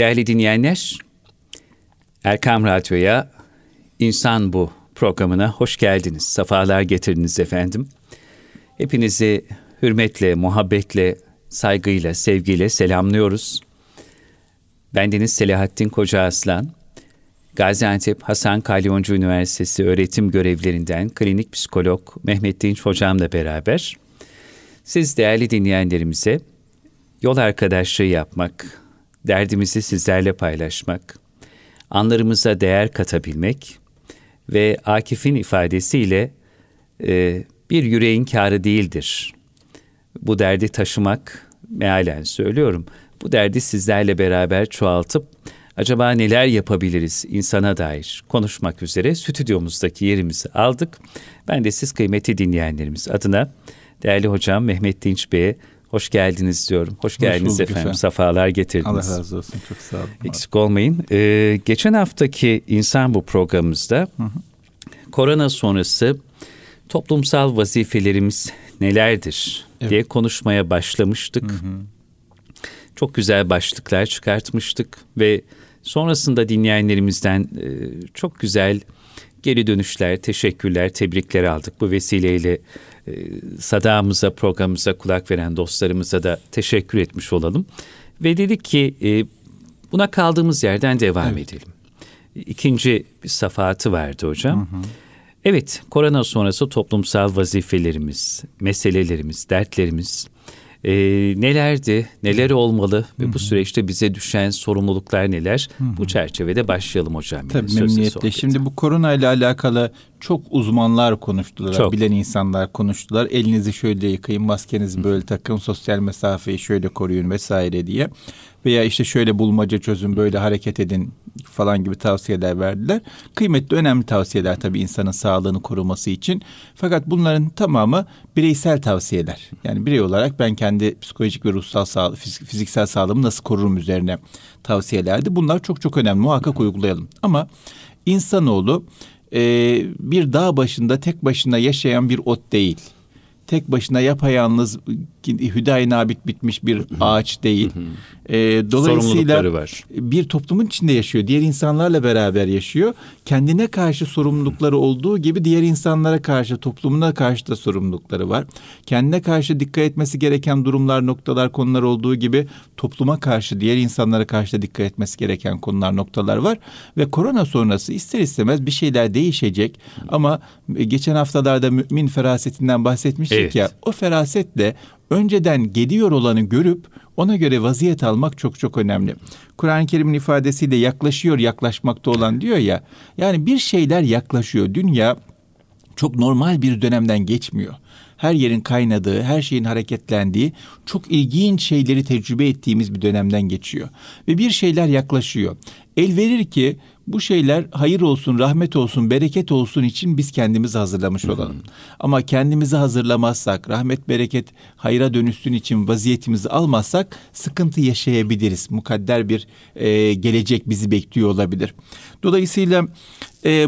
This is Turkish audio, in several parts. Değerli dinleyenler, Erkam Radyo'ya, İnsan Bu programına hoş geldiniz. Sefalar getirdiniz efendim. Hepinizi hürmetle, muhabbetle, saygıyla, sevgiyle selamlıyoruz. Bendeniz Selahattin Koca Aslan, Gaziantep Hasan Kalyoncu Üniversitesi öğretim görevlerinden klinik psikolog Mehmet Dinç hocamla beraber siz değerli dinleyenlerimize yol arkadaşlığı yapmak, derdimizi sizlerle paylaşmak, anlarımıza değer katabilmek ve Akif'in ifadesiyle bir yüreğin kârı değildir. Bu derdi taşımak, mealen söylüyorum, bu derdi sizlerle beraber çoğaltıp acaba neler yapabiliriz insana dair konuşmak üzere stüdyomuzdaki yerimizi aldık. Ben de siz kıymetli dinleyenlerimiz adına değerli hocam Mehmet Dinç Bey'e hoş geldiniz diyorum. Hoş geldiniz efendim. Safalar getirdiniz. Allah razı olsun. Çok sağ olun. Eksik olmayın. Geçen haftaki İnsan Bu programımızda korona sonrası toplumsal vazifelerimiz nelerdir diye konuşmaya başlamıştık. Çok güzel başlıklar çıkartmıştık ve sonrasında dinleyenlerimizden çok güzel geri dönüşler, teşekkürler, tebrikler aldık. Bu vesileyle sadağımıza, programımıza kulak veren dostlarımıza da teşekkür etmiş olalım. Ve dedik ki buna kaldığımız yerden devam edelim. İkinci bir safahatı vardı hocam. Evet, korona sonrası toplumsal vazifelerimiz, meselelerimiz, dertlerimiz nelerdi, neler olmalı ve bu süreçte bize düşen sorumluluklar neler? Bu çerçevede başlayalım hocam. Tabii, memnuniyetle. Şimdi bu korona ile alakalı çok uzmanlar konuştular, bilen insanlar konuştular. Elinizi şöyle yıkayın, maskenizi böyle takın, sosyal mesafeyi şöyle koruyun vesaire diye. Veya işte şöyle bulmaca çözün, böyle hareket edin falan gibi tavsiyeler verdiler. Kıymetli, önemli tavsiyeler tabii insanın sağlığını koruması için. Fakat bunların tamamı bireysel tavsiyeler. Yani birey olarak ben kendi psikolojik ve ruhsal sağlığı, fiziksel sağlığımı nasıl korurum üzerine tavsiyelerdi. Bunlar çok çok önemli, muhakkak uygulayalım. Ama insanoğlu bir dağ başında tek başına yaşayan bir ot değil. Tek başına yapayalnız, hüdayi nabit bitmiş bir ağaç değil. Dolayısıyla bir toplumun içinde yaşıyor. Diğer insanlarla beraber yaşıyor. Kendine karşı sorumlulukları olduğu gibi diğer insanlara karşı, toplumuna karşı da sorumlulukları var. Kendine karşı dikkat etmesi gereken durumlar, noktalar, konular olduğu gibi topluma karşı, diğer insanlara karşı da dikkat etmesi gereken konular, noktalar var. Ve korona sonrası ister istemez bir şeyler değişecek. Ama geçen haftalarda mümin ferasetinden bahsetmiştik ya. O ferasetle önceden geliyor olanı görüp ona göre vaziyet almak çok çok önemli. Kur'an-ı Kerim'in ifadesiyle yaklaşıyor, yaklaşmakta olan diyor ya. Yani bir şeyler yaklaşıyor. Dünya çok normal bir dönemden geçmiyor. Her yerin kaynadığı, her şeyin hareketlendiği, çok ilginç şeyleri tecrübe ettiğimiz bir dönemden geçiyor. Ve bir şeyler yaklaşıyor. Elverir ki bu şeyler hayır olsun, rahmet olsun, bereket olsun için biz kendimizi hazırlamış olalım. Ama kendimizi hazırlamazsak, rahmet, bereket, hayra dönüşsün için vaziyetimizi almazsak sıkıntı yaşayabiliriz. Mukadder bir gelecek bizi bekliyor olabilir. Dolayısıyla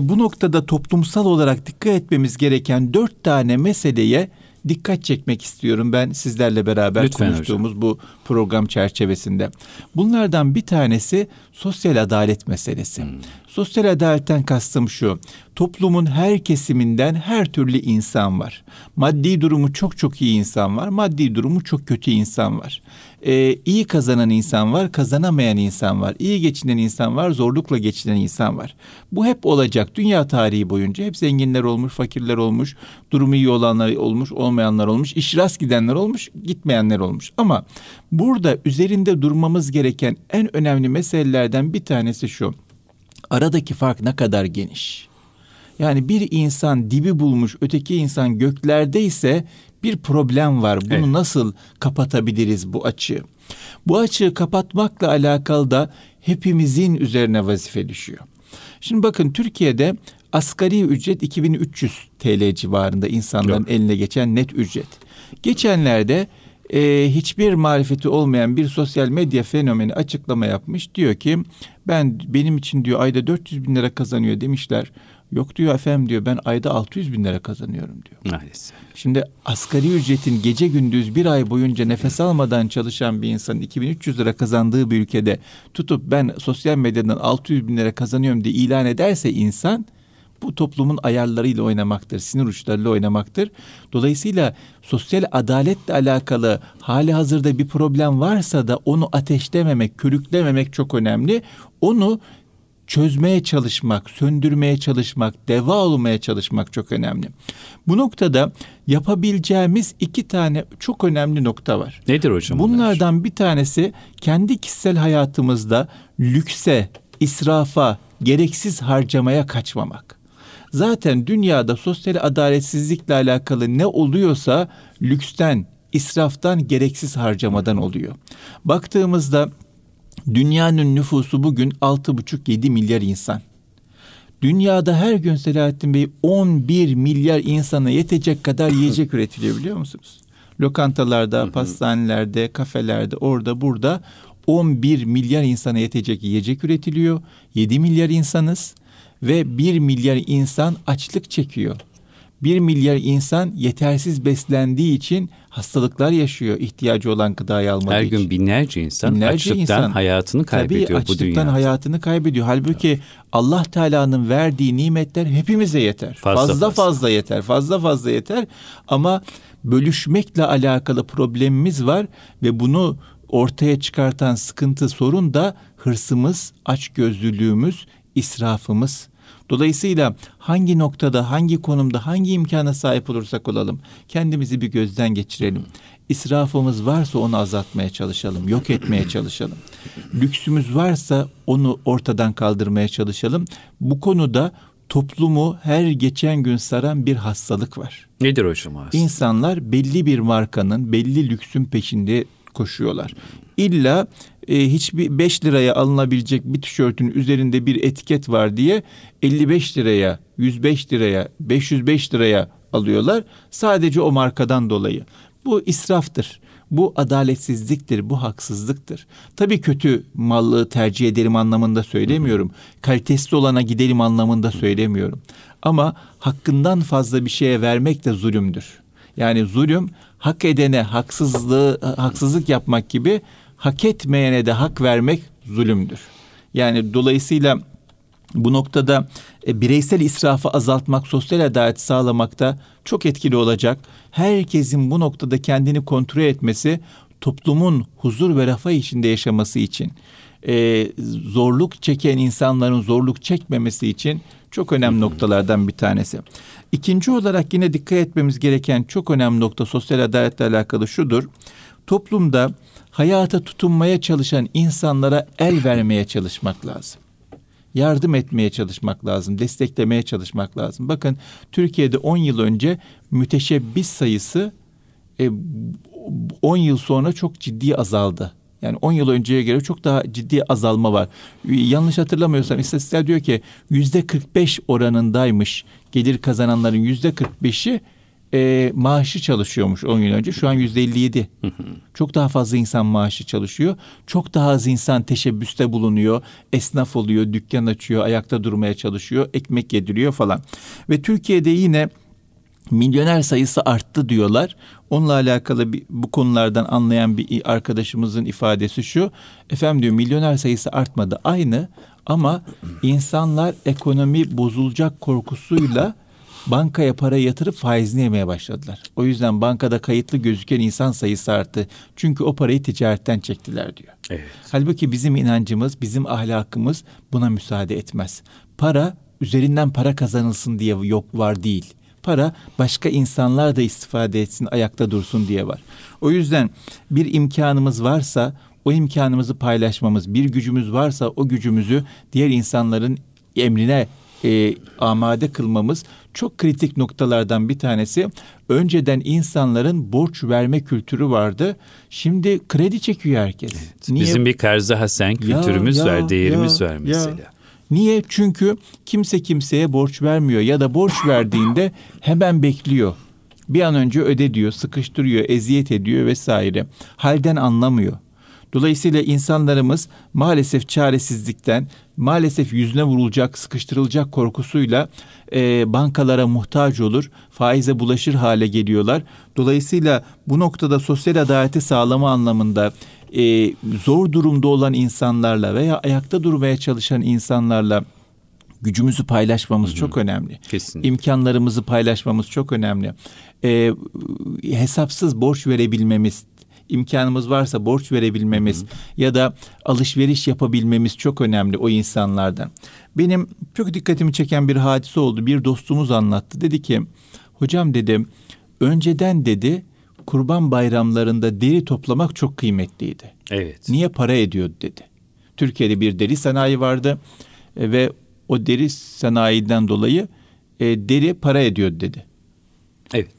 bu noktada toplumsal olarak dikkat etmemiz gereken 4 tane meseleye dikkat çekmek istiyorum ben sizlerle beraber konuştuğumuz hocam bu program çerçevesinde. Bunlardan bir tanesi sosyal adalet meselesi. Sosyal adaletten kastım şu: toplumun her kesiminden her türlü insan var. Maddi durumu çok çok iyi insan var. Maddi durumu çok kötü insan var. İyi kazanan insan var, kazanamayan insan var. İyi geçinen insan var, zorlukla geçinen insan var. Bu hep olacak. Dünya tarihi boyunca hep zenginler olmuş, fakirler olmuş, durumu iyi olanlar olmuş, olmayanlar olmuş, işras gidenler olmuş, gitmeyenler olmuş. Ama burada üzerinde durmamız gereken en önemli meselelerden bir tanesi şu: aradaki fark ne kadar geniş? Yani bir insan dibi bulmuş, öteki insan göklerdeyse bir problem var. Bunu nasıl kapatabiliriz bu açığı? Bu açığı kapatmakla alakalı da hepimizin üzerine vazife düşüyor. Şimdi bakın, Türkiye'de asgari ücret 2300 TL civarında insanların eline geçen net ücret. Geçenlerde hiçbir marifeti olmayan bir sosyal medya fenomeni açıklama yapmış. Diyor ki benim için diyor ayda 400 bin lira kazanıyor demişler. Yok diyor efendim diyor, ben ayda 600 bin lira kazanıyorum diyor. Maalesef. Şimdi asgari ücretin gece gündüz bir ay boyunca nefes almadan çalışan bir insanın 2300 lira kazandığı bir ülkede tutup ben sosyal medyadan 600 bin lira kazanıyorum diye ilan ederse insan, bu toplumun ayarlarıyla oynamaktır, sinir uçlarıyla oynamaktır. Dolayısıyla sosyal adaletle alakalı hali hazırda bir problem varsa da onu ateşlememek, körüklememek çok önemli. Onu çözmeye çalışmak, söndürmeye çalışmak, deva olmaya çalışmak çok önemli. Bu noktada yapabileceğimiz iki tane çok önemli nokta var. Nedir hocam? Bunlardan bir tanesi, kendi kişisel hayatımızda lükse, israfa, gereksiz harcamaya kaçmamak. Zaten dünyada sosyal adaletsizlikle alakalı ne oluyorsa lüksten, israftan, gereksiz harcamadan oluyor. Baktığımızda dünyanın nüfusu bugün 6,5-7 milyar insan. Dünyada her gün Selahattin Bey 11 milyar insana yetecek kadar yiyecek üretiliyor, biliyor musunuz? Lokantalarda, pastanelerde, kafelerde, orada burada 11 milyar insana yetecek yiyecek üretiliyor. 7 milyar insanız ve 1 milyar insan açlık çekiyor. 1 milyar insan yetersiz beslendiği için hastalıklar yaşıyor, ihtiyacı olan gıdayı almadığı için. Her gün binlerce insan açlıktan hayatını kaybediyor bu dünyada. Tabii açlıktan hayatını kaybediyor. Halbuki Allah Teala'nın verdiği nimetler hepimize yeter. Fazla yeter, fazla yeter. Ama bölüşmekle alakalı problemimiz var ve bunu ortaya çıkartan sıkıntı, sorun da hırsımız, açgözlülüğümüz, israfımız. Dolayısıyla hangi noktada, hangi konumda, hangi imkana sahip olursak olalım, kendimizi bir gözden geçirelim. İsrafımız varsa onu azaltmaya çalışalım, yok etmeye çalışalım. Lüksümüz varsa onu ortadan kaldırmaya çalışalım. Bu konuda toplumu her geçen gün saran bir hastalık var. Nedir o şuma? İnsanlar belli bir markanın, belli lüksün peşinde koşuyorlar. İlla hiçbir 5 liraya alınabilecek bir tişörtün üzerinde bir etiket var diye 55 liraya, 105 liraya, 505 liraya alıyorlar. Sadece o markadan dolayı. Bu israftır. Bu adaletsizliktir, bu haksızlıktır. Tabii kötü malı tercih edelim anlamında söylemiyorum. Kalitesiz olana gidelim anlamında söylemiyorum. Ama hakkından fazla bir şeye vermek de zulümdür. Yani zulüm, hak edene haksızlık yapmak gibi, hak etmeyene de hak vermek zulümdür. Yani dolayısıyla bu noktada bireysel israfı azaltmak, sosyal adalet sağlamakta çok etkili olacak. Herkesin bu noktada kendini kontrol etmesi, toplumun huzur ve refah içinde yaşaması için, zorluk çeken insanların zorluk çekmemesi için çok önemli noktalardan bir tanesi. İkinci olarak yine dikkat etmemiz gereken çok önemli nokta sosyal adaletle alakalı şudur. Toplumda hayata tutunmaya çalışan insanlara el vermeye çalışmak lazım. Yardım etmeye çalışmak lazım, desteklemeye çalışmak lazım. Bakın Türkiye'de 10 yıl önce müteşebbis sayısı 10 yıl sonra çok ciddi azaldı. Yani 10 yıl önceye göre çok daha ciddi azalma var. Yanlış hatırlamıyorsam istatistikler diyor ki %45 oranındaymış. Gelir kazananların %45'i maaşı çalışıyormuş 10 yıl önce. Şu an %57. Çok daha fazla insan maaşı çalışıyor. Çok daha az insan teşebbüste bulunuyor. Esnaf oluyor, dükkan açıyor, ayakta durmaya çalışıyor, ekmek yediriyor falan. Ve Türkiye'de yine milyoner sayısı arttı diyorlar. Onunla alakalı bu konulardan anlayan bir arkadaşımızın ifadesi şu. Efendim diyor, milyoner sayısı artmadı aynı, ama insanlar ekonomi bozulacak korkusuyla bankaya para yatırıp faizini yemeye başladılar. O yüzden bankada kayıtlı gözüken insan sayısı arttı. Çünkü o parayı ticaretten çektiler diyor. Evet. Halbuki bizim inancımız, bizim ahlakımız buna müsaade etmez. Para üzerinden para kazanılsın diye yok, var değil. Para başka insanlar da istifade etsin, ayakta dursun diye var. O yüzden bir imkanımız varsa o imkanımızı paylaşmamız, bir gücümüz varsa o gücümüzü diğer insanların emrine amade kılmamız çok kritik noktalardan bir tanesi. Önceden insanların borç verme kültürü vardı. Şimdi kredi çekiyor herkes. Evet, bizim bir Kerza Hasan kültürümüz var, değerimiz var mesela. Niye? Çünkü kimse kimseye borç vermiyor ya da borç verdiğinde hemen bekliyor. Bir an önce öde diyor, sıkıştırıyor, eziyet ediyor vesaire. Halden anlamıyor. Dolayısıyla insanlarımız maalesef çaresizlikten, maalesef yüzüne vurulacak, sıkıştırılacak korkusuyla bankalara muhtaç olur, faize bulaşır hale geliyorlar. Dolayısıyla bu noktada sosyal adaleti sağlama anlamında zor durumda olan insanlarla veya ayakta durmaya çalışan insanlarla gücümüzü paylaşmamız çok önemli. Kesinlikle. İmkanlarımızı paylaşmamız çok önemli. Hesapsız borç verebilmemiz, imkanımız varsa borç verebilmemiz ya da alışveriş yapabilmemiz çok önemli o insanlardan. Benim çok dikkatimi çeken bir hadise oldu. Bir dostumuz anlattı. Dedi ki, hocam dedi, önceden dedi kurban bayramlarında deri toplamak çok kıymetliydi. Evet. Niye? Para ediyordu dedi. Türkiye'de bir deri sanayi vardı ve o deri sanayiden dolayı deri para ediyordu dedi. Evet.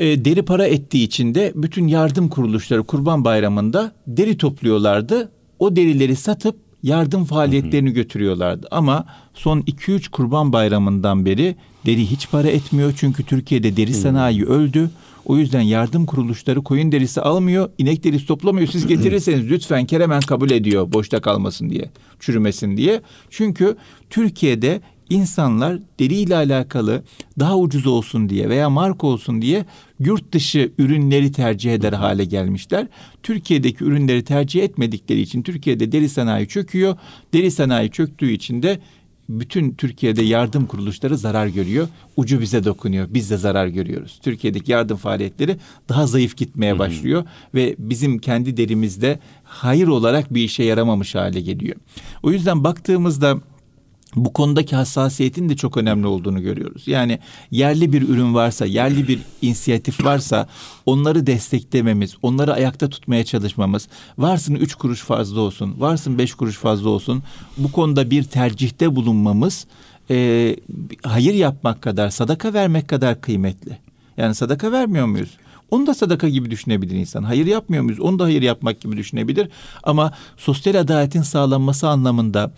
Deri para ettiği için de bütün yardım kuruluşları Kurban Bayramı'nda deri topluyorlardı. O derileri satıp yardım faaliyetlerini götürüyorlardı. Ama son 2-3 Kurban Bayramı'ndan beri deri hiç para etmiyor. Çünkü Türkiye'de deri sanayi öldü. O yüzden yardım kuruluşları koyun derisi almıyor, inek derisi toplamıyor. Siz getirirseniz lütfen, Keremen kabul ediyor, boşta kalmasın diye, çürümesin diye. Çünkü Türkiye'de İnsanlar deriyle alakalı daha ucuz olsun diye veya marka olsun diye yurt dışı ürünleri tercih eder hale gelmişler. Türkiye'deki ürünleri tercih etmedikleri için Türkiye'de deri sanayi çöküyor. Deri sanayi çöktüğü için de bütün Türkiye'de yardım kuruluşları zarar görüyor. Ucu bize dokunuyor. Biz de zarar görüyoruz. Türkiye'deki yardım faaliyetleri daha zayıf gitmeye başlıyor ve bizim kendi derimizde hayır olarak bir işe yaramamış hale geliyor. O yüzden baktığımızda bu konudaki hassasiyetin de çok önemli olduğunu görüyoruz. Yani yerli bir ürün varsa, yerli bir inisiyatif varsa onları desteklememiz, onları ayakta tutmaya çalışmamız, varsın 3 kuruş fazla olsun, varsın 5 kuruş fazla olsun, bu konuda bir tercihte bulunmamız hayır yapmak kadar, sadaka vermek kadar kıymetli. Yani sadaka vermiyor muyuz? Onu da sadaka gibi düşünebilir insan. Hayır yapmıyor muyuz? Onu da hayır yapmak gibi düşünebilir. Ama sosyal adaletin sağlanması anlamında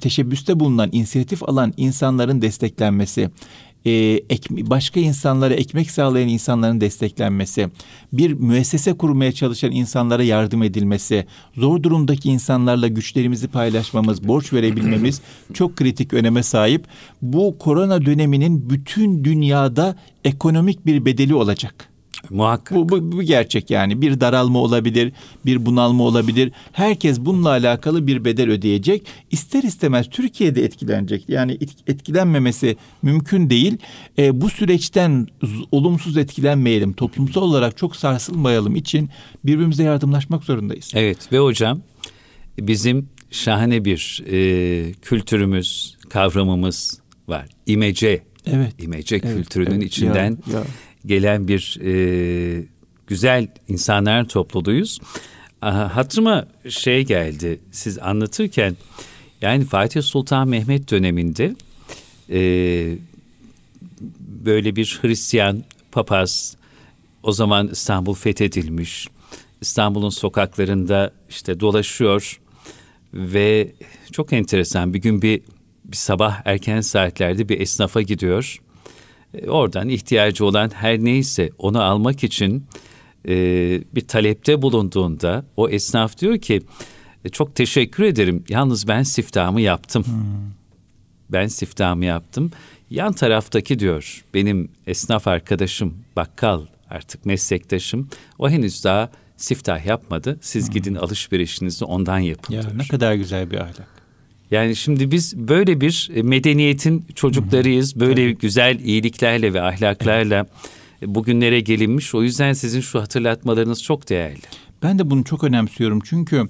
teşebbüste bulunan, inisiyatif alan insanların desteklenmesi, başka insanlara ekmek sağlayan insanların desteklenmesi, bir müessese kurmaya çalışan insanlara yardım edilmesi, zor durumdaki insanlarla güçlerimizi paylaşmamız, borç verebilmemiz çok kritik öneme sahip. Bu korona döneminin bütün dünyada ekonomik bir bedeli olacak. Muhakkak. Bu gerçek yani. Bir daralma olabilir, bir bunalma olabilir. Herkes bununla alakalı bir bedel ödeyecek. İster istemez Türkiye'de etkilenecek. Yani etkilenmemesi mümkün değil. Bu süreçten olumsuz etkilenmeyelim. Toplumsal olarak çok sarsılmayalım için birbirimize yardımlaşmak zorundayız. Evet ve hocam bizim şahane bir kültürümüz, kavramımız var. İmece. Evet. İmece kültürünün içinden... Ya. Gelen bir güzel insanlar topluluğuyuz. Hatırıma şey geldi siz anlatırken, yani Fatih Sultan Mehmet döneminde böyle bir Hristiyan papaz, o zaman İstanbul fethedilmiş. İstanbul'un sokaklarında işte dolaşıyor ve çok enteresan bir gün bir sabah erken saatlerde bir esnafa gidiyor. Oradan ihtiyacı olan her neyse onu almak için bir talepte bulunduğunda o esnaf diyor ki, çok teşekkür ederim, yalnız ben siftahımı yaptım. Ben siftahımı yaptım. Yan taraftaki diyor benim esnaf arkadaşım, bakkal, artık meslektaşım, o henüz daha siftah yapmadı. Siz gidin alışverişinizi ondan yapın diyor. Ya ne kadar güzel bir ahlak. Yani şimdi biz böyle bir medeniyetin çocuklarıyız. Böyle güzel iyiliklerle ve ahlaklarla bugünlere gelinmiş. O yüzden sizin şu hatırlatmalarınız çok değerli. Ben de bunu çok önemsiyorum. Çünkü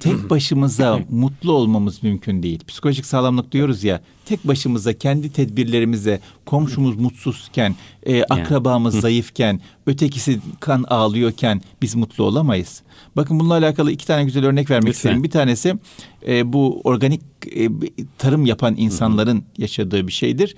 tek başımıza mutlu olmamız mümkün değil. Psikolojik sağlamlık diyoruz ya. Tek başımıza kendi tedbirlerimize, komşumuz mutsuzken, akrabamız zayıfken, ötekisi kan ağlıyorken biz mutlu olamayız. Bakın bununla alakalı 2 tane güzel örnek vermek isterim. Bir tanesi bu organik tarım yapan insanların yaşadığı bir şeydir.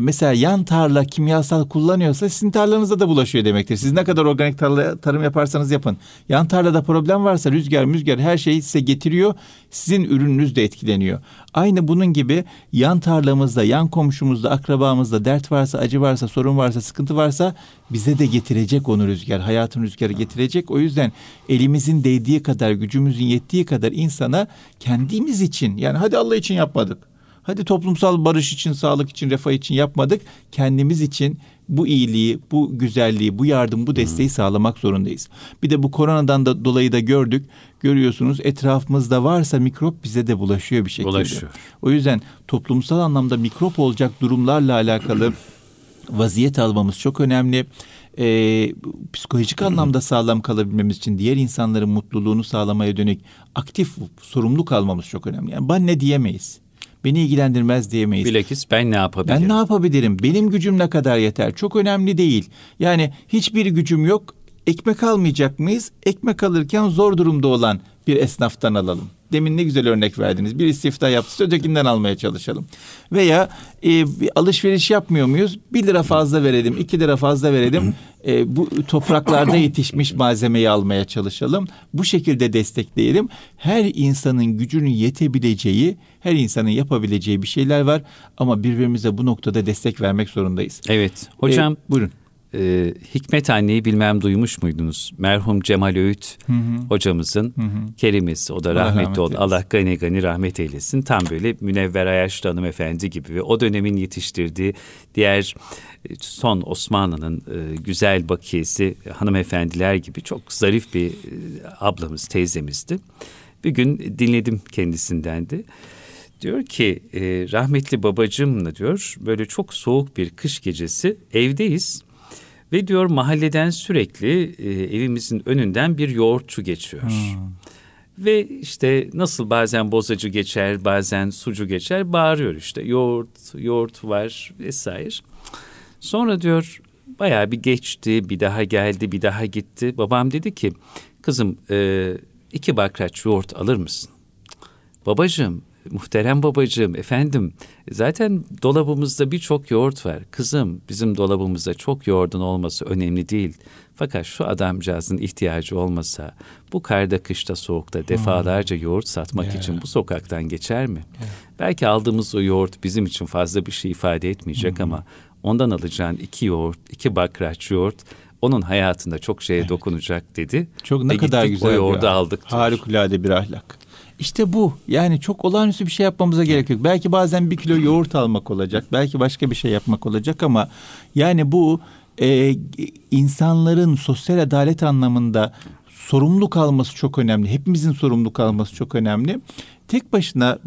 Mesela yan tarla kimyasal kullanıyorsa sizin tarlanıza da bulaşıyor demektir. Siz ne kadar organik tarım yaparsanız yapın. Yan tarlada problem varsa rüzgar her şeyi size getiriyor. Sizin ürününüz de etkileniyor. Aynı bunun gibi yan tarlamızda, yan komşumuzda, akrabamızda dert varsa, acı varsa, sorun varsa, sıkıntı varsa bize de getirecek onu rüzgar. Hayatın rüzgarı getirecek. O yüzden elimizin değdiği kadar, gücümüzün yettiği kadar insana kendimiz için, yani hadi Allah için yapmadık, hadi toplumsal barış için, sağlık için, refah için yapmadık, kendimiz için bu iyiliği, bu güzelliği, bu yardım, bu desteği sağlamak zorundayız. Bir de bu koronadan da dolayı da gördük. Görüyorsunuz, etrafımızda varsa mikrop bize de bulaşıyor bir şekilde. Bulaşıyor. O yüzden toplumsal anlamda mikrop olacak durumlarla alakalı vaziyet almamız çok önemli. Psikolojik anlamda sağlam kalabilmemiz için diğer insanların mutluluğunu sağlamaya dönük aktif sorumluluk almamız çok önemli. Yani ben ne diyemeyiz, beni ilgilendirmez diyemeyiz. Bilakis ben ne yapabilirim? Ben ne yapabilirim? Benim gücüm ne kadar yeter? Çok önemli değil. Yani hiçbir gücüm yok. Ekmek almayacak mıyız? Ekmek alırken zor durumda olan bir esnaftan alalım. Demin ne güzel örnek verdiniz. Bir istiftah yaptıysa ötekinden almaya çalışalım. Veya bir alışveriş yapmıyor muyuz? 1 lira fazla verelim, 2 lira fazla verelim. Bu topraklarda yetişmiş malzemeyi almaya çalışalım. Bu şekilde destekleyelim. Her insanın gücünün yetebileceği, her insanın yapabileceği bir şeyler var. Ama birbirimize bu noktada destek vermek zorundayız. Evet. Hocam buyurun. Hikmet Anne'yi bilmem duymuş muydunuz? Merhum Cemal Öğüt hocamızın kelimesi. O da rahmetli oldu. Allah gani gani rahmet eylesin. Tam böyle Münevver Ayaşlı hanımefendi gibi ve o dönemin yetiştirdiği diğer son Osmanlı'nın güzel bakiyesi hanımefendiler gibi çok zarif bir ablamız, teyzemizdi. Bir gün dinledim kendisinden de. Diyor ki rahmetli babacığımla diyor böyle çok soğuk bir kış gecesi evdeyiz. Ve diyor mahalleden sürekli evimizin önünden bir yoğurtçu geçiyor. Ve işte nasıl bazen bozacı geçer, bazen sucu geçer, bağırıyor işte yoğurt var vesaire. Sonra diyor bayağı bir geçti, bir daha geldi, bir daha gitti. Babam dedi ki kızım 2 bakraç yoğurt alır mısın? Babacığım, muhterem babacığım, efendim zaten dolabımızda birçok yoğurt var. Kızım, bizim dolabımızda çok yoğurdun olması önemli değil. Fakat şu adamcağızın ihtiyacı olmasa bu karda, kışta, soğukta defalarca yoğurt satmak için bu sokaktan geçer mi? Belki aldığımız o yoğurt bizim için fazla bir şey ifade etmeyecek ama ondan alacağın 2 bakraç yoğurt onun hayatında çok şeye dokunacak dedi. Çok ne kadar güzel bir yoğurdu aldık. Harikulade bir ahlak. İşte bu, yani çok olağanüstü bir şey yapmamıza gerek yok. Belki bazen 1 kilo yoğurt almak olacak, belki başka bir şey yapmak olacak ama yani bu insanların sosyal adalet anlamında sorumluluk alması çok önemli. Hepimizin sorumluluk alması çok önemli. Tek başına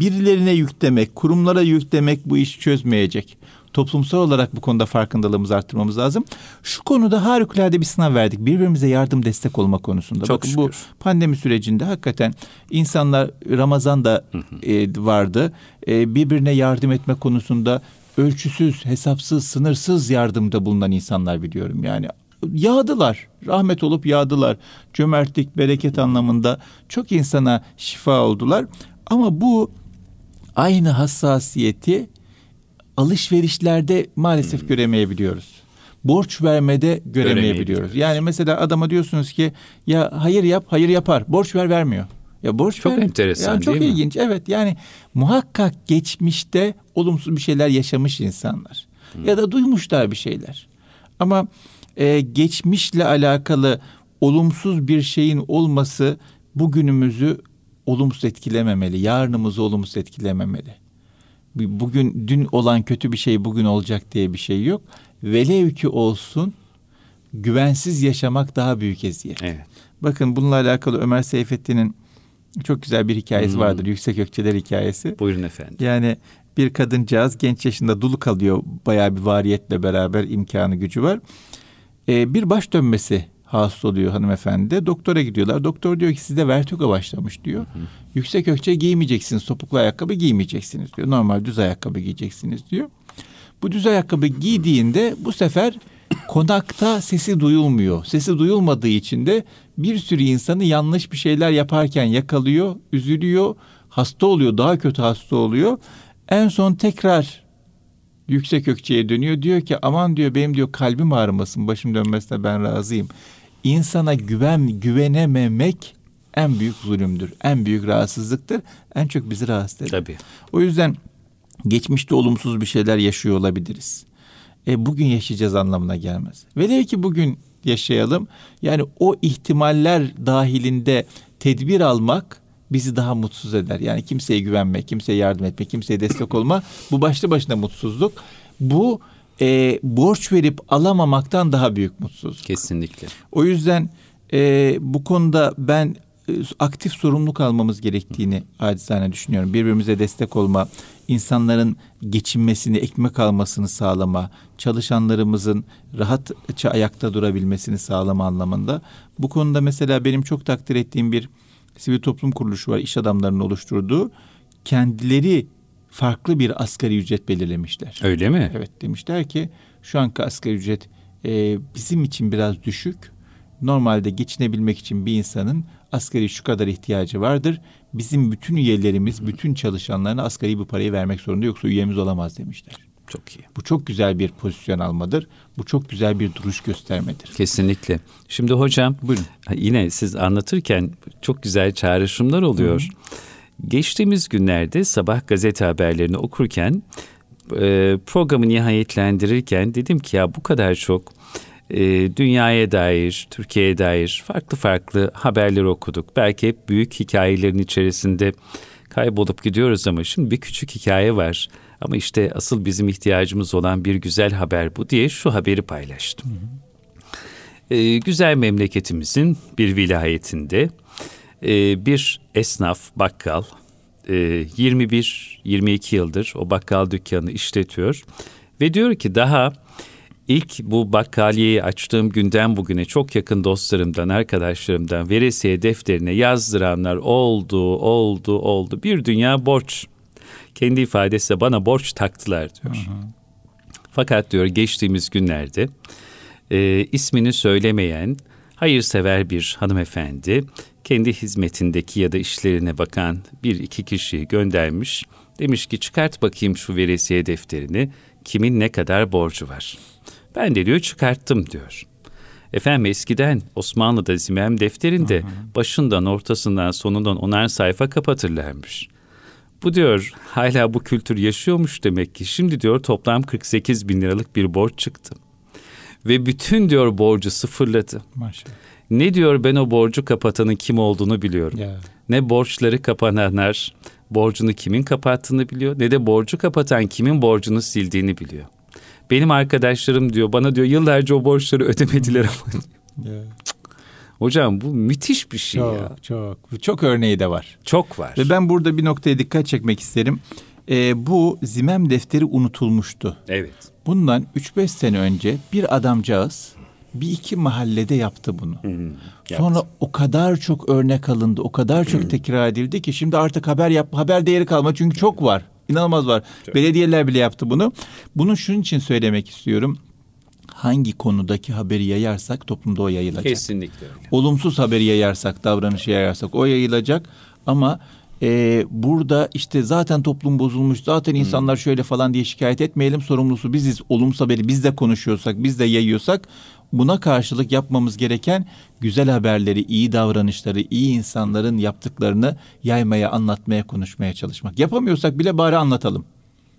birilerine yüklemek, kurumlara yüklemek bu işi çözmeyecek. Toplumsal olarak bu konuda farkındalığımızı arttırmamız lazım. Şu konuda harikulade bir sınav verdik. Birbirimize yardım, destek olma konusunda. Çok şükür. Bu pandemi sürecinde hakikaten insanlar, Ramazan da vardı. Birbirine yardım etme konusunda ölçüsüz, hesapsız, sınırsız yardımda bulunan insanlar biliyorum. Yani yağdılar. Rahmet olup yağdılar. Cömertlik, bereket anlamında çok insana şifa oldular. Ama bu aynı hassasiyeti alışverişlerde maalesef göremeyebiliyoruz. Borç vermede göremeyebiliyoruz. Yani mesela adama diyorsunuz ki ya hayır yap, hayır yapar. Borç ver, vermiyor. Ya borç çok enteresan yani, çok değil ilginç. Mi? Evet, yani muhakkak geçmişte olumsuz bir şeyler yaşamış insanlar. Ya da duymuşlar bir şeyler. Ama geçmişle alakalı olumsuz bir şeyin olması bugünümüzü olumsuz etkilememeli. Yarınımızı olumsuz etkilememeli. Bugün, dün olan kötü bir şey bugün olacak diye bir şey yok. Velev ki olsun, güvensiz yaşamak daha büyük eziyet. Evet. Bakın bununla alakalı Ömer Seyfettin'in çok güzel bir hikayesi vardır. Yüksek Ökçeler hikayesi. Buyurun efendim. Yani bir kadıncağız genç yaşında dul kalıyor. Bayağı bir variyetle beraber, imkanı gücü var. Bir baş dönmesi hasta oluyor hanımefendi de. Doktora gidiyorlar. Doktor diyor ki sizde vertigo başlamış diyor. Yüksek ökçe giymeyeceksiniz. Topuklu ayakkabı giymeyeceksiniz diyor. Normal düz ayakkabı giyeceksiniz diyor. Bu düz ayakkabı giydiğinde bu sefer konakta sesi duyulmuyor. Sesi duyulmadığı için de bir sürü insanı yanlış bir şeyler yaparken yakalıyor, üzülüyor, hasta oluyor, daha kötü hasta oluyor. En son tekrar yüksek ökçeye dönüyor. Diyor ki aman diyor benim diyor kalbim ağrımasın, başım dönmesine ben razıyım. İnsana güvenememek en büyük zulümdür. En büyük rahatsızlıktır. En çok bizi rahatsız eder. Tabii. O yüzden geçmişte olumsuz bir şeyler yaşıyor olabiliriz. Bugün yaşayacağız anlamına gelmez. Velev ki bugün yaşayalım. Yani o ihtimaller dahilinde tedbir almak bizi daha mutsuz eder. Yani kimseye güvenmek, kimseye yardım etmek, kimseye destek olma. Bu başlı başına mutsuzluk. Bu borç verip alamamaktan daha büyük mutsuzluk. Kesinlikle. O yüzden bu konuda ben aktif sorumluluk almamız gerektiğini acizane düşünüyorum. Birbirimize destek olma, insanların geçinmesini, ekmek almasını sağlama, çalışanlarımızın rahatça ayakta durabilmesini sağlama anlamında. Bu konuda mesela benim çok takdir ettiğim bir sivil toplum kuruluşu var, iş adamlarının oluşturduğu. Kendileri farklı bir asgari ücret belirlemişler. Öyle mi? Evet, demişler ki şu anki asgari ücret bizim için biraz düşük. Normalde geçinebilmek için bir insanın asgari şu kadar ihtiyacı vardır. Bizim bütün üyelerimiz, bütün çalışanlarına asgari bu parayı vermek zorunda, yoksa üyemiz olamaz demişler. Çok iyi. Bu çok güzel bir pozisyon almadır. Bu çok güzel bir duruş göstermedir. Kesinlikle. Şimdi hocam, buyurun. Yine siz anlatırken çok güzel çağrışımlar oluyor. Hı-hı. Geçtiğimiz günlerde sabah gazete haberlerini okurken, programı nihayetlendirirken dedim ki ya bu kadar çok dünyaya dair, Türkiye'ye dair farklı farklı haberleri okuduk. Belki hep büyük hikayelerin içerisinde kaybolup gidiyoruz ama şimdi bir küçük hikaye var. Ama işte asıl bizim ihtiyacımız olan bir güzel haber bu diye şu haberi paylaştım. Güzel memleketimizin bir vilayetinde bir esnaf, bakkal 21-22 yıldır o bakkal dükkanını işletiyor. Ve diyor ki daha İlk bu bakkaliyeyi açtığım günden bugüne çok yakın dostlarımdan, arkadaşlarımdan veresiye defterine yazdıranlar oldu. Bir dünya borç. Kendi ifadesiyle bana borç taktılar diyor. Hı hı. Fakat diyor geçtiğimiz günlerde ismini söylemeyen hayırsever bir hanımefendi kendi hizmetindeki ya da işlerine bakan bir iki kişiyi göndermiş. Demiş ki çıkart bakayım şu veresiye defterini. Kimin ne kadar borcu var? Ben de diyor çıkarttım diyor. Efendim eskiden Osmanlı'da zimem defterinde başından ortasından sonundan 10'ar sayfa kapatırlarmış. Bu diyor hala bu kültür yaşıyormuş demek ki. Şimdi diyor toplam 48 bin liralık bir borç çıktı. Ve bütün diyor borcu sıfırladı. Maşallah. Ne diyor ben o borcu kapatanın kim olduğunu biliyorum. Yeah. Ne borçları kapananlar borcunu kimin kapattığını biliyor, ne de borcu kapatan kimin borcunu sildiğini biliyor. Benim arkadaşlarım diyor bana diyor yıllarca o borçları ödemediler ama. Yeah. Hocam bu müthiş bir şey çok, ya. Çok örneği de var. Çok var. Ve ben burada bir noktaya dikkat çekmek isterim. Bu zimem defteri unutulmuştu. Evet. Bundan 3-5 sene önce bir adamcağız bir iki mahallede yaptı bunu. Sonra o kadar çok örnek alındı, o kadar çok tekrar edildi ki şimdi artık haber değeri kalmadı çünkü çok var. İnanılmaz var. Çok. Belediyeler bile yaptı bunu. Bunu şunun için söylemek istiyorum. Hangi konudaki haberi yayarsak toplumda o yayılacak. Kesinlikle öyle. Olumsuz haberi yayarsak, davranışı yayarsak o yayılacak ama burada işte zaten toplum bozulmuş, zaten insanlar şöyle falan diye şikayet etmeyelim. Sorumlusu biziz. Olumsuz haberi biz de konuşuyorsak, biz de yayıyorsak buna karşılık yapmamız gereken güzel haberleri, iyi davranışları, iyi insanların yaptıklarını yaymaya, anlatmaya, konuşmaya çalışmak. Yapamıyorsak bile bari anlatalım.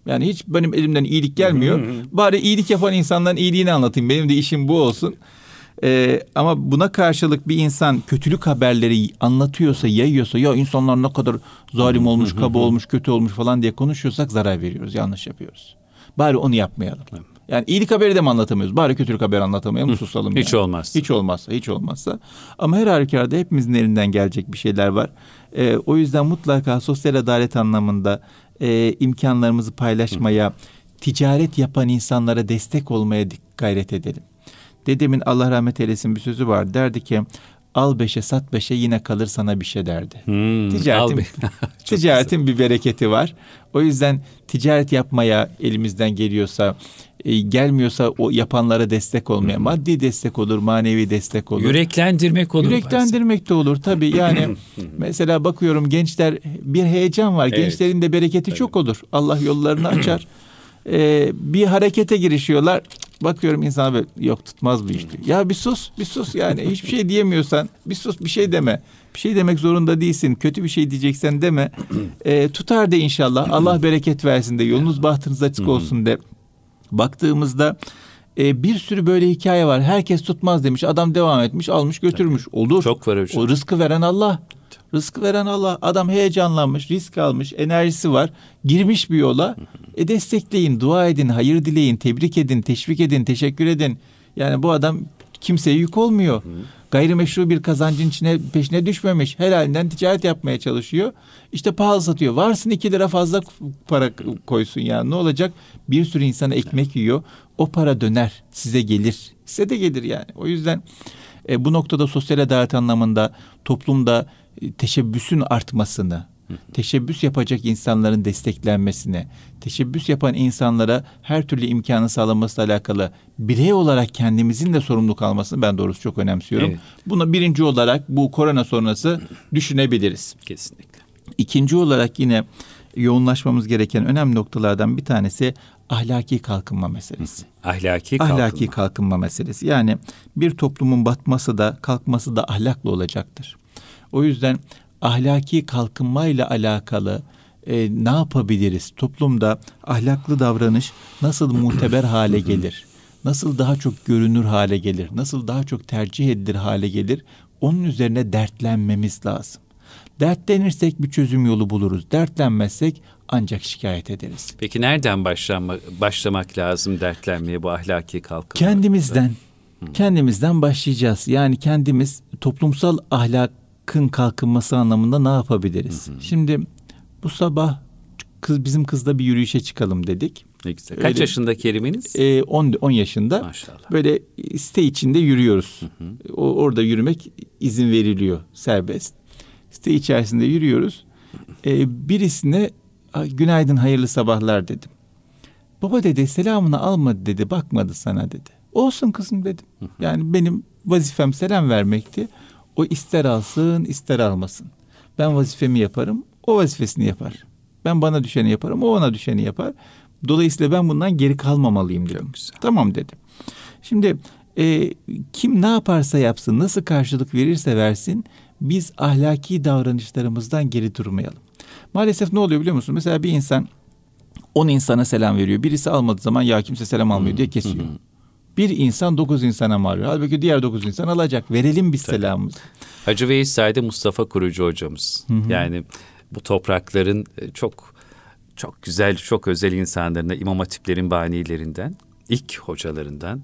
Yani hiç benim elimden iyilik gelmiyor. Bari iyilik yapan insanların iyiliğini anlatayım. Benim de işim bu olsun. Ama buna karşılık bir insan kötülük haberleri anlatıyorsa, yayıyorsa, ya insanlar ne kadar zalim olmuş, kaba olmuş, kötü olmuş falan diye konuşuyorsak zarar veriyoruz, yanlış yapıyoruz. Bari onu yapmayalım. Yani iyilik haberi de mi anlatamıyoruz? Bari kötülük haberi anlatamayalım, susalım. Hiç yani. Olmazsa. Hiç olmazsa. Ama her halükarda hepimizin elinden gelecek bir şeyler var. O yüzden mutlaka sosyal adalet anlamında imkanlarımızı paylaşmaya, ticaret yapan insanlara destek olmaya gayret edelim. Dedemin Allah rahmet eylesin bir sözü var. Derdi ki al beşe sat beşe yine kalır sana bir şey derdi. Ticaretin bir bereketi var. O yüzden ticaret yapmaya elimizden geliyorsa, gelmiyorsa o yapanlara destek olmaya, maddi destek olur, manevi destek olur. Yüreklendirmek de olur tabii yani. Mesela bakıyorum gençler, bir heyecan var. Evet. Gençlerin de bereketi çok olur. Allah yollarını açar. Bir harekete girişiyorlar. Bakıyorum insana böyle, yok tutmaz bu iş diyor. Ya bir sus yani hiçbir şey diyemiyorsan bir sus, bir şey deme. Bir şey demek zorunda değilsin. Kötü bir şey diyeceksen deme. Tutar de inşallah. Allah bereket versin de. Yolunuz bahtınız açık olsun de. Baktığımızda bir sürü böyle hikaye var. Herkes tutmaz demiş. Adam devam etmiş, almış, götürmüş. Olur. Çok var öyle şey. O rızkı veren Allah. Rızkı veren Allah. Adam heyecanlanmış, risk almış, enerjisi var. Girmiş bir yola. Destekleyin, dua edin, hayır dileyin, tebrik edin, teşvik edin, teşekkür edin. Yani bu adam kimseye yük olmuyor. Gayrimeşru bir kazancın peşine düşmemiş. Helalinden ticaret yapmaya çalışıyor. İşte pahalı satıyor. Varsın 2 lira fazla para koysun yani. Ne olacak? Bir sürü insana ekmek yiyor. O para döner. Size gelir. Size de gelir yani. O yüzden bu noktada sosyal adalet anlamında toplumda teşebbüsün artmasını, teşebbüs yapacak insanların desteklenmesine, teşebbüs yapan insanlara her türlü imkanı sağlanmasıyla alakalı birey olarak kendimizin de sorumluluk almasını ben doğrusu çok önemsiyorum. Evet. Bunu birinci olarak bu korona sonrası düşünebiliriz. Kesinlikle. İkinci olarak yine yoğunlaşmamız gereken önemli noktalardan bir tanesi ahlaki kalkınma meselesi. Ahlaki kalkınma meselesi. Yani bir toplumun batması da kalkması da ahlaklı olacaktır. O yüzden ahlaki kalkınmayla alakalı ne yapabiliriz? Toplumda ahlaklı davranış nasıl muteber hale gelir? Nasıl daha çok görünür hale gelir? Nasıl daha çok tercih edilir hale gelir? Onun üzerine dertlenmemiz lazım. Dertlenirsek bir çözüm yolu buluruz. Dertlenmezsek ancak şikayet ederiz. Peki nereden başlamak lazım dertlenmeye bu ahlaki kalkınma? Kendimizden başlayacağız. Yani kendimiz toplumsal ahlakın kalkınması anlamında ne yapabiliriz? Şimdi bu sabah bizim kızla bir yürüyüşe çıkalım dedik. Ne güzel. Kaç yaşında Kerim'iniz? 10 yaşında. Maşallah. Böyle site içinde yürüyoruz. Orada yürümek izin veriliyor, serbest. Site içerisinde yürüyoruz. Birisine günaydın, hayırlı sabahlar dedim. Baba dedi, selamını almadı dedi, bakmadı sana dedi. Olsun kızım dedim. Yani benim vazifem selam vermekti. O ister alsın ister almasın. Ben vazifemi yaparım, o vazifesini yapar. Ben bana düşeni yaparım, o ona düşeni yapar. Dolayısıyla ben bundan geri kalmamalıyım dedim. Tamam dedim. Şimdi kim ne yaparsa yapsın, nasıl karşılık verirse versin, biz ahlaki davranışlarımızdan geri durmayalım. Maalesef ne oluyor biliyor musun? Mesela bir insan 10 insana selam veriyor. Birisi almadığı zaman ya kimse selam almıyor diye kesiyor. Bir insan 9 insana mal oluyor. Halbuki diğer 9 insan alacak. Verelim biz selamımızı. Hacı Veysa'da Mustafa Kurucu hocamız. Yani bu toprakların çok güzel, çok özel insanlarına, İmam Hatiplerin banilerinden, ilk hocalarından,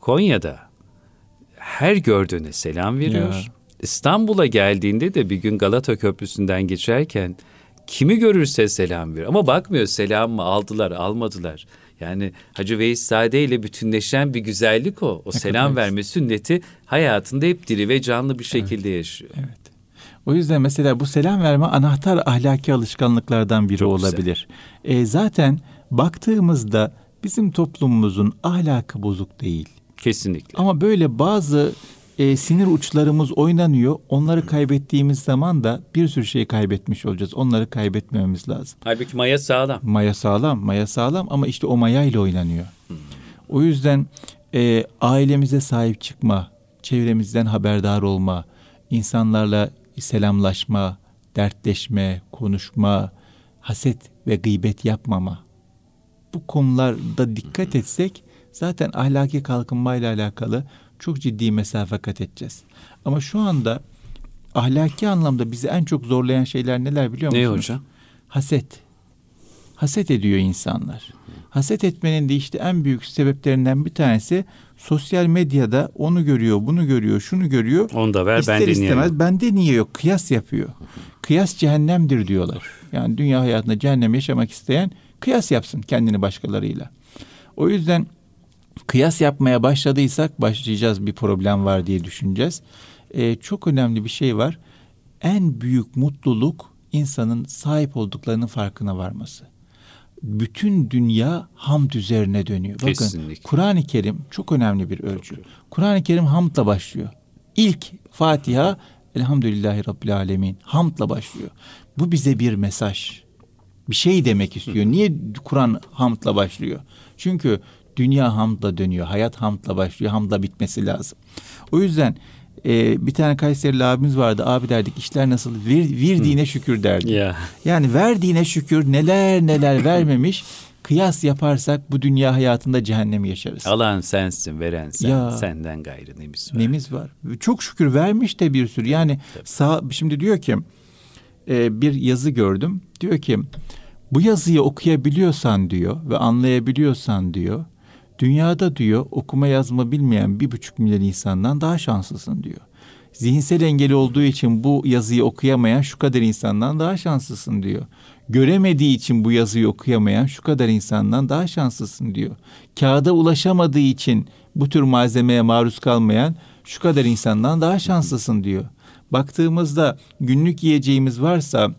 Konya'da her gördüğüne selam veriyor. Ya. İstanbul'a geldiğinde de bir gün Galata Köprüsü'nden geçerken kimi görürse selam veriyor. Ama bakmıyor selam mı aldılar, almadılar. Yani Hacı Veysade ile bütünleşen bir güzellik o. O selam verme sünneti hayatında hep diri ve canlı bir şekilde yaşıyor. Evet. O yüzden mesela bu selam verme anahtar ahlaki alışkanlıklardan biri olabilir. Zaten baktığımızda bizim toplumumuzun ahlakı bozuk değil. Kesinlikle. Ama böyle bazı sinir uçlarımız oynanıyor. Onları kaybettiğimiz zaman da bir sürü şeyi kaybetmiş olacağız. Onları kaybetmememiz lazım. Halbuki maya sağlam ama işte o maya ile oynanıyor. O yüzden ailemize sahip çıkma, çevremizden haberdar olma, insanlarla selamlaşma, dertleşme, konuşma, haset ve gıybet yapmama. Bu konularda dikkat etsek zaten ahlaki kalkınmayla alakalı çok ciddi mesafe kat edeceğiz. Ama şu anda ahlaki anlamda bizi en çok zorlayan şeyler neler biliyor musunuz? Ne hocam? Haset. Haset ediyor insanlar. Haset etmenin de işte en büyük sebeplerinden bir tanesi sosyal medyada onu görüyor, bunu görüyor, şunu görüyor. Onu da ver, İster istemez bende niye yok? Kıyas yapıyor. Kıyas cehennemdir diyorlar. Yani dünya hayatında cehennem yaşamak isteyen kıyas yapsın kendini başkalarıyla. O yüzden kıyas yapmaya başlayacağız bir problem var diye düşüneceğiz. Çok önemli bir şey var. En büyük mutluluk insanın sahip olduklarının farkına varması. Bütün dünya hamd üzerine dönüyor. Kesinlikle. Bakın Kur'an-ı Kerim çok önemli bir ölçü. Kur'an-ı Kerim hamdla başlıyor. İlk Fatiha Elhamdülillahi Rabbil Alemin hamdla başlıyor. Bu bize bir mesaj. Bir şey demek istiyor. Niye Kur'an hamdla başlıyor? Çünkü Dünya hamdla dönüyor. Hayat hamdla başlıyor. Hamdla bitmesi lazım. O yüzden bir tane Kayserili abimiz vardı. Abi derdik, işler nasıl? Verdiğine şükür derdi. Yeah. Yani verdiğine şükür, neler neler vermemiş. Kıyas yaparsak bu dünya hayatında cehennemi yaşarız. Alan sensin, veren sen. Ya, senden gayrı nemiz var. Nemiz var. Çok şükür vermiş de bir sürü. Yani tabii. Şimdi diyor ki bir yazı gördüm. Diyor ki bu yazıyı okuyabiliyorsan diyor ve anlayabiliyorsan diyor, dünyada diyor okuma yazma bilmeyen 1,5 milyon insandan daha şanslısın diyor. Zihinsel engeli olduğu için bu yazıyı okuyamayan şu kadar insandan daha şanslısın diyor. Göremediği için bu yazıyı okuyamayan şu kadar insandan daha şanslısın diyor. Kağıda ulaşamadığı için bu tür malzemeye maruz kalmayan şu kadar insandan daha şanslısın diyor. Baktığımızda günlük yiyeceğimiz varsa,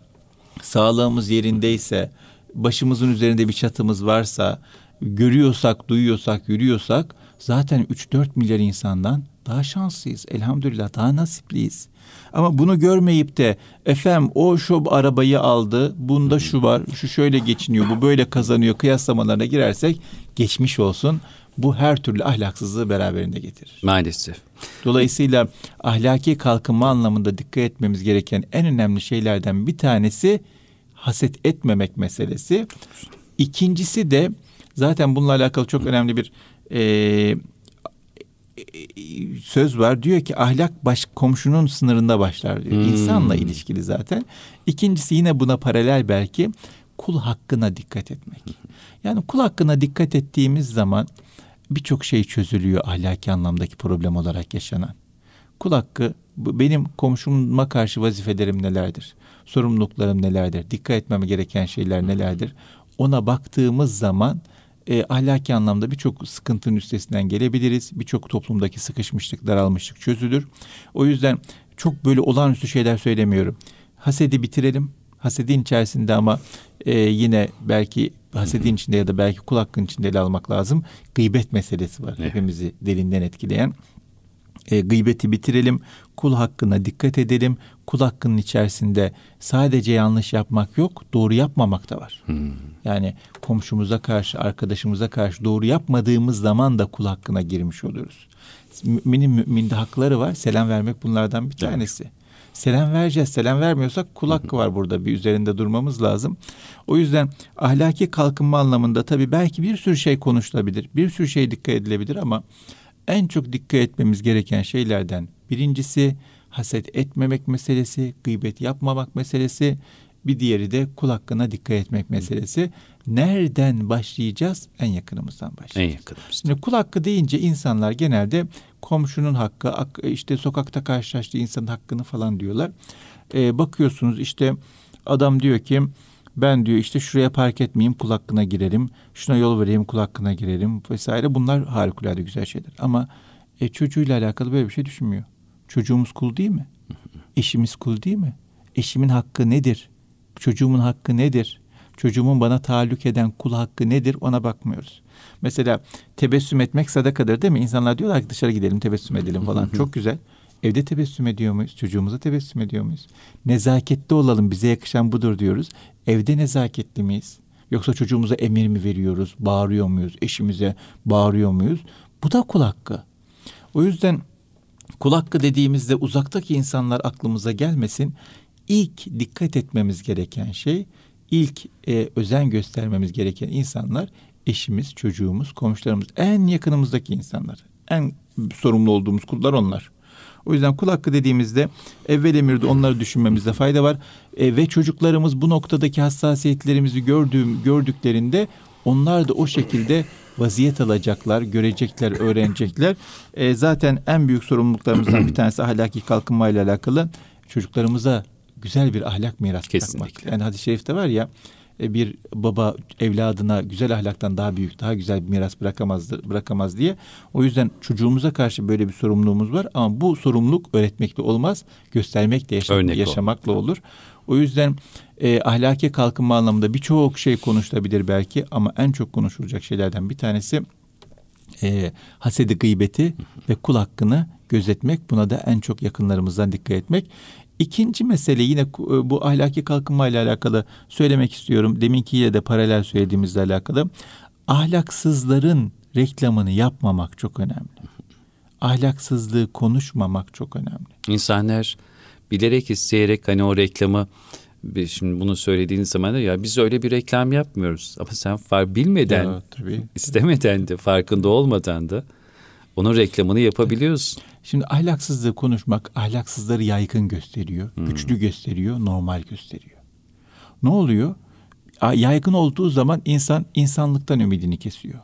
sağlığımız yerindeyse, başımızın üzerinde bir çatımız varsa, görüyorsak, duyuyorsak, yürüyorsak zaten 3-4 milyar insandan daha şanslıyız. Elhamdülillah daha nasipliyiz. Ama bunu görmeyip de efendim o şu arabayı aldı, bunda şu var, şu şöyle geçiniyor, bu böyle kazanıyor kıyaslamalarına girersek geçmiş olsun. Bu her türlü ahlaksızlığı beraberinde getirir. Maalesef. Dolayısıyla ahlaki kalkınma anlamında dikkat etmemiz gereken en önemli şeylerden bir tanesi haset etmemek meselesi. İkincisi de zaten bununla alakalı çok önemli bir söz var. Diyor ki ahlak komşunun sınırında başlar diyor. İnsanla ilişkili zaten. İkincisi yine buna paralel belki kul hakkına dikkat etmek. Yani kul hakkına dikkat ettiğimiz zaman birçok şey çözülüyor ahlaki anlamdaki problem olarak yaşanan. Kul hakkı benim komşuma karşı vazifelerim nelerdir? Sorumluluklarım nelerdir? Dikkat etmeme gereken şeyler nelerdir? Ona baktığımız zaman ahlaki anlamda birçok sıkıntının üstesinden gelebiliriz. Birçok toplumdaki sıkışmışlık, daralmışlık çözülür. O yüzden çok böyle olağanüstü şeyler söylemiyorum. Hasedi bitirelim. Hasedin içerisinde ama yine belki hasedin içinde ya da belki kul hakkının içinde ele almak lazım. Gıybet meselesi var. Evet. Hepimizi derinden etkileyen. Gıybeti bitirelim. Kul hakkına dikkat edelim. Kul hakkının içerisinde sadece yanlış yapmak yok, doğru yapmamak da var. Yani komşumuza karşı, arkadaşımıza karşı doğru yapmadığımız zaman da kul hakkına girmiş oluyoruz. Müminin hakları var. Selam vermek bunlardan bir tanesi. Evet. Selam vereceğiz. Selam vermiyorsak kul hakkı var burada. Bir üzerinde durmamız lazım. O yüzden ahlaki kalkınma anlamında tabii belki bir sürü şey konuşulabilir. Bir sürü şey dikkat edilebilir ama en çok dikkat etmemiz gereken şeylerden birincisi haset etmemek meselesi, gıybet yapmamak meselesi, bir diğeri de kul hakkına dikkat etmek meselesi. Nereden başlayacağız? En yakınımızdan başlayacağız. En yakınımızdan. Şimdi kul hakkı deyince insanlar genelde komşunun hakkı, işte sokakta karşılaştığı insanın hakkını falan diyorlar. Bakıyorsunuz işte adam diyor ki ben diyor işte şuraya park etmeyeyim kul hakkına girerim, şuna yol vereyim kul hakkına girerim vesaire. Bunlar harikulade güzel şeyler ama çocuğuyla alakalı böyle bir şey düşünmüyor. Çocuğumuz kul değil mi? Eşimiz kul değil mi? Eşimin hakkı nedir? Çocuğumun hakkı nedir? Çocuğumun bana taallük eden kul hakkı nedir? Ona bakmıyoruz. Mesela tebessüm etmek sadakadır değil mi? İnsanlar diyorlar ki dışarı gidelim tebessüm edelim falan. Çok güzel. Evde tebessüm ediyor muyuz? Çocuğumuza tebessüm ediyor muyuz? Nezaketli olalım, bize yakışan budur diyoruz. Evde nezaketli miyiz? Yoksa çocuğumuza emir mi veriyoruz? Bağırıyor muyuz? Eşimize bağırıyor muyuz? Bu da kul hakkı. O yüzden kul hakkı dediğimizde uzaktaki insanlar aklımıza gelmesin. İlk dikkat etmemiz gereken şey, ilk özen göstermemiz gereken insanlar eşimiz, çocuğumuz, komşularımız, en yakınımızdaki insanlar. En sorumlu olduğumuz kullar onlar. O yüzden kul hakkı dediğimizde evvel emirde onları düşünmemizde fayda var. Ve çocuklarımız bu noktadaki hassasiyetlerimizi gördüklerinde onlar da o şekilde vaziyet alacaklar, görecekler, öğrenecekler. Zaten en büyük sorumluluklarımızdan bir tanesi ahlaki kalkınmayla alakalı çocuklarımıza güzel bir ahlak mirası bırakmak. Yani hadis-i şerifte var ya, bir baba evladına güzel ahlaktan daha büyük, daha güzel bir miras bırakamaz diye. O yüzden çocuğumuza karşı böyle bir sorumluluğumuz var ama bu sorumluluk öğretmekle olmaz, göstermekle yaşamakla olur. O yüzden ahlaki kalkınma anlamında birçok şey konuşulabilir belki ama en çok konuşulacak şeylerden bir tanesi hasedi, gıybeti ve kul hakkını gözetmek. Buna da en çok yakınlarımızdan dikkat etmek. İkinci mesele yine bu ahlaki kalkınmayla alakalı söylemek istiyorum. Deminkiyle de paralel söylediğimizle alakalı. Ahlaksızların reklamını yapmamak çok önemli. Ahlaksızlığı konuşmamak çok önemli. İnsanlar bilerek, isteyerek hani o reklamı, şimdi bunu söylediğiniz zaman da ya biz öyle bir reklam yapmıyoruz. Ama sen bilmeden, ya, tabii, istemeden de, farkında olmadan da onun reklamını yapabiliyorsun. Şimdi ahlaksızlığı konuşmak ahlaksızları yaygın gösteriyor, güçlü gösteriyor, normal gösteriyor. Ne oluyor? Yaygın olduğu zaman insan insanlıktan ümidini kesiyor.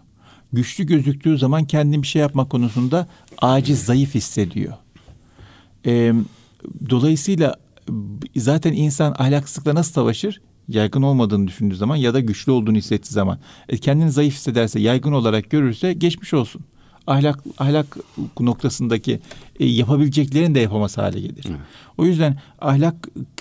Güçlü gözüktüğü zaman kendini bir şey yapma konusunda aciz, zayıf hissediyor. Dolayısıyla zaten insan ahlaksızlıkla nasıl savaşır? Yaygın olmadığını düşündüğü zaman ya da güçlü olduğunu hissettiği zaman. Kendini zayıf hissederse, yaygın olarak görürse geçmiş olsun. Ahlak noktasındaki yapabileceklerini de yapamaz hale gelir. Evet. O yüzden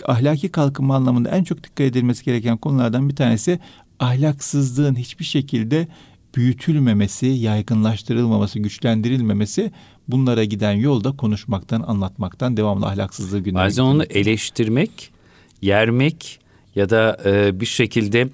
ahlaki kalkınma anlamında en çok dikkat edilmesi gereken konulardan bir tanesi ahlaksızlığın hiçbir şekilde büyütülmemesi, yaygınlaştırılmaması, güçlendirilmemesi, bunlara giden yolda konuşmaktan, anlatmaktan, devamlı ahlaksızlığı gündeme getirmek. Bazen onu eleştirmek, yermek ya da bir şekilde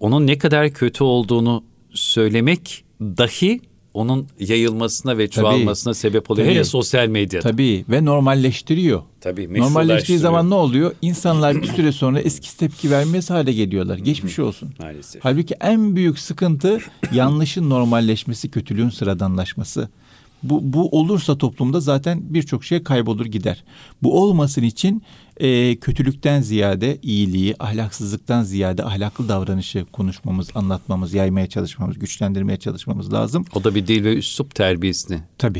onun ne kadar kötü olduğunu söylemek dahi onun yayılmasına ve çoğalmasına sebep oluyor. Hele sosyal medyada. Tabii ve normalleştiriyor. Tabii, normalleştiği zaman ne oluyor? İnsanlar bir süre sonra eskisi tepki vermez hale geliyorlar. Geçmiş olsun. Maalesef. Halbuki en büyük sıkıntı yanlışın normalleşmesi, kötülüğün sıradanlaşması. Bu olursa toplumda zaten birçok şey kaybolur gider. Bu olmasın için kötülükten ziyade iyiliği, ahlaksızlıktan ziyade ahlaklı davranışı konuşmamız, anlatmamız, yaymaya çalışmamız, güçlendirmeye çalışmamız lazım. O da bir dil ve üslup terbiyesini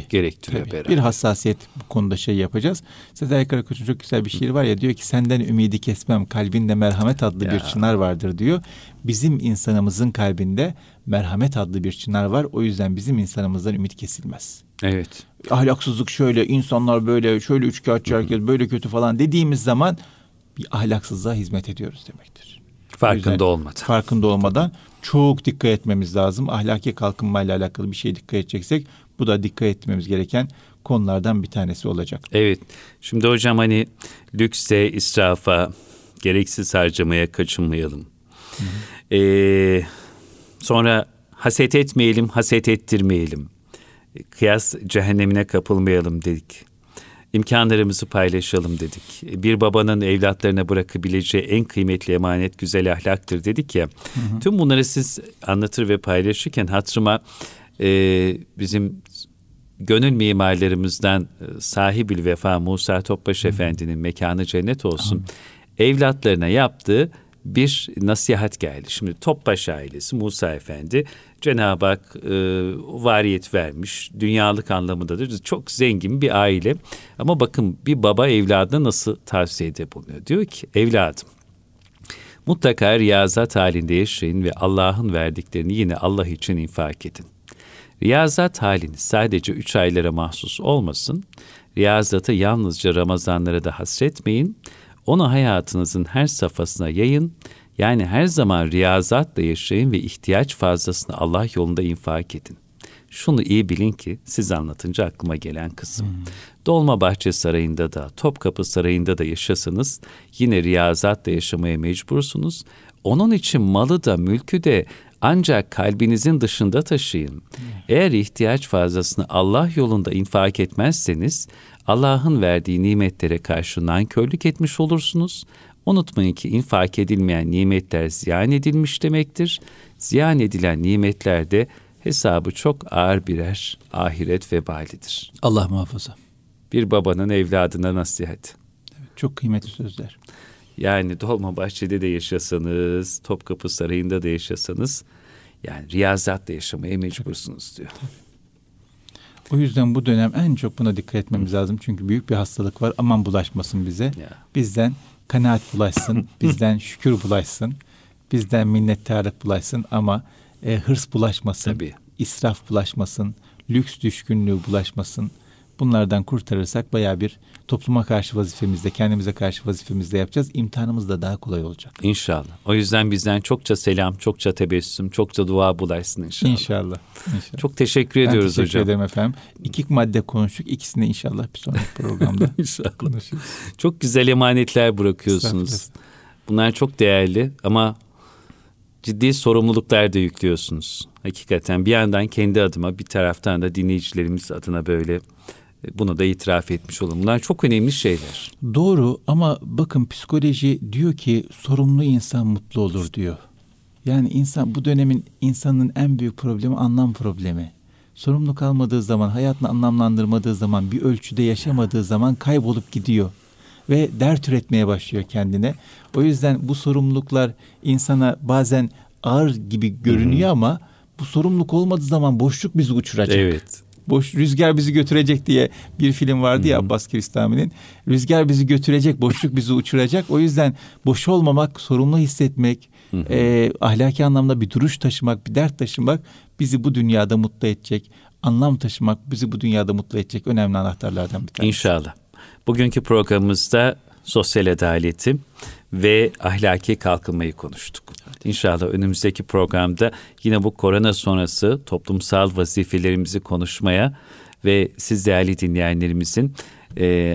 gerektiriyor. Tabii. Bir hassasiyet bu konuda yapacağız. Sezai Karaköç'ün çok güzel bir şiiri var ya, diyor ki senden ümidi kesmem, kalbinde merhamet adlı bir çınar vardır diyor. Bizim insanımızın kalbinde merhamet adlı bir çınar var. O yüzden bizim insanımızdan ümit kesilmez. Evet. Ahlaksızlık şöyle, insanlar böyle, şöyle üçkağıtçı herkes, böyle kötü falan dediğimiz zaman bir ahlaksızlığa hizmet ediyoruz demektir. Farkında olmadan çok dikkat etmemiz lazım. Ahlaki kalkınmayla alakalı bir şeye dikkat edeceksek bu da dikkat etmemiz gereken konulardan bir tanesi olacak. Evet. Şimdi hocam hani lükse, israfa, gereksiz harcamaya kaçınmayalım. Sonra haset etmeyelim, haset ettirmeyelim. Kıyas cehennemine kapılmayalım dedik. İmkanlarımızı paylaşalım dedik. Bir babanın evlatlarına bırakabileceği en kıymetli emanet güzel ahlaktır dedik ya. Tüm bunları siz anlatır ve paylaşırken hatırıma bizim gönül mimarlarımızdan Sahibil Vefa Musa Topbaş Efendi'nin mekanı cennet olsun. Evlatlarına yaptığı bir nasihat geldi. Şimdi Topbaş ailesi, Musa Efendi, Cenab-ı Hak variyet vermiş. Dünyalık anlamındadır. Çok zengin bir aile. Ama bakın bir baba evladına nasıl tavsiyede bulunuyor. Diyor ki evladım mutlaka riyazat halinde yaşayın ve Allah'ın verdiklerini yine Allah için infak edin. Riyazat haliniz sadece 3 aylara mahsus olmasın. Riyazatı yalnızca Ramazanlara da hasretmeyin. Onu hayatınızın her safhasına yayın. Yani her zaman riyazatla yaşayın ve ihtiyaç fazlasını Allah yolunda infak edin. Şunu iyi bilin ki siz anlatınca aklıma gelen kısım. Dolmabahçe Sarayı'nda da, Topkapı Sarayı'nda da yaşasanız yine riyazatla yaşamaya mecbursunuz. Onun için malı da mülkü de ancak kalbinizin dışında taşıyın. Eğer ihtiyaç fazlasını Allah yolunda infak etmezseniz Allah'ın verdiği nimetlere karşı nankörlük etmiş olursunuz. Unutmayın ki infak edilmeyen nimetler ziyan edilmiş demektir. Ziyan edilen nimetler de hesabı çok ağır birer ahiret vebalidir. Allah muhafaza. Bir babanın evladına nasihat. Evet, çok kıymetli sözler. Yani Dolmabahçe'de de yaşasanız, Topkapı Sarayı'nda da yaşasanız, yani riyazatla yaşamaya mecbursunuz diyor. O yüzden bu dönem en çok buna dikkat etmemiz lazım. Çünkü büyük bir hastalık var. Aman bulaşmasın bize. Bizden kanaat bulaşsın, bizden şükür bulaşsın, bizden minnettarlık bulaşsın ama hırs bulaşmasın, israf bulaşmasın, lüks düşkünlüğü bulaşmasın. Bunlardan kurtarırsak bayağı bir topluma karşı vazifemizde, kendimize karşı vazifemizde yapacağız. İmtihanımız da daha kolay olacak. İnşallah. O yüzden bizden çokça selam, çokça tebessüm, çokça dua bulaşsın inşallah. İnşallah. Çok teşekkür ediyoruz hocam. Ben teşekkür ederim efendim. 2 madde konuştuk. İkisini inşallah bir sonraki programda konuşuruz. Çok güzel emanetler bırakıyorsunuz. Bunlar çok değerli ama ciddi sorumluluklar da yüklüyorsunuz. Hakikaten bir yandan kendi adıma, bir taraftan da dinleyicilerimiz adına böyle bunu da itiraf etmiş olun. Bunlar çok önemli şeyler. Doğru, ama bakın psikoloji diyor ki sorumlu insan mutlu olur diyor. Yani insan, bu dönemin insanın en büyük problemi anlam problemi. Sorumlu kalmadığı zaman, hayatını anlamlandırmadığı zaman, bir ölçüde yaşamadığı zaman kaybolup gidiyor ve dert üretmeye başlıyor kendine. O yüzden bu sorumluluklar insana bazen ağır gibi görünüyor ama bu sorumluluk olmadığı zaman boşluk bizi uçuracak. Evet. Boş rüzgar bizi götürecek diye bir film vardı ya, Abbas Kiarostami'nin. Rüzgar bizi götürecek, boşluk bizi uçuracak. O yüzden boş olmamak, sorumlu hissetmek, ahlaki anlamda bir duruş taşımak, bir dert taşımak bizi bu dünyada mutlu edecek. Anlam taşımak bizi bu dünyada mutlu edecek önemli anahtarlardan bir tanesi. İnşallah. Bugünkü programımızda sosyal adaleti ve ahlaki kalkınmayı konuştuk. İnşallah önümüzdeki programda yine bu korona sonrası toplumsal vazifelerimizi konuşmaya ve siz değerli dinleyenlerimizin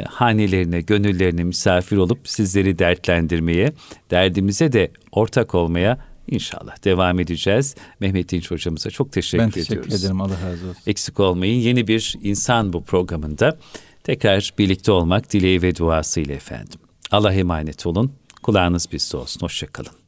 hanelerine, gönüllerine misafir olup sizleri dertlendirmeye, derdimize de ortak olmaya İnşallah devam edeceğiz. Mehmet Dinç hocamıza çok teşekkür ediyoruz. Ben teşekkür ederim, Allah razı olsun. Eksik olmayın. Yeni bir İnsan Bu programında tekrar birlikte olmak dileği ve duasıyla efendim. Allah'a emanet olun. Kulağınız bizde olsun. Hoşça kalın.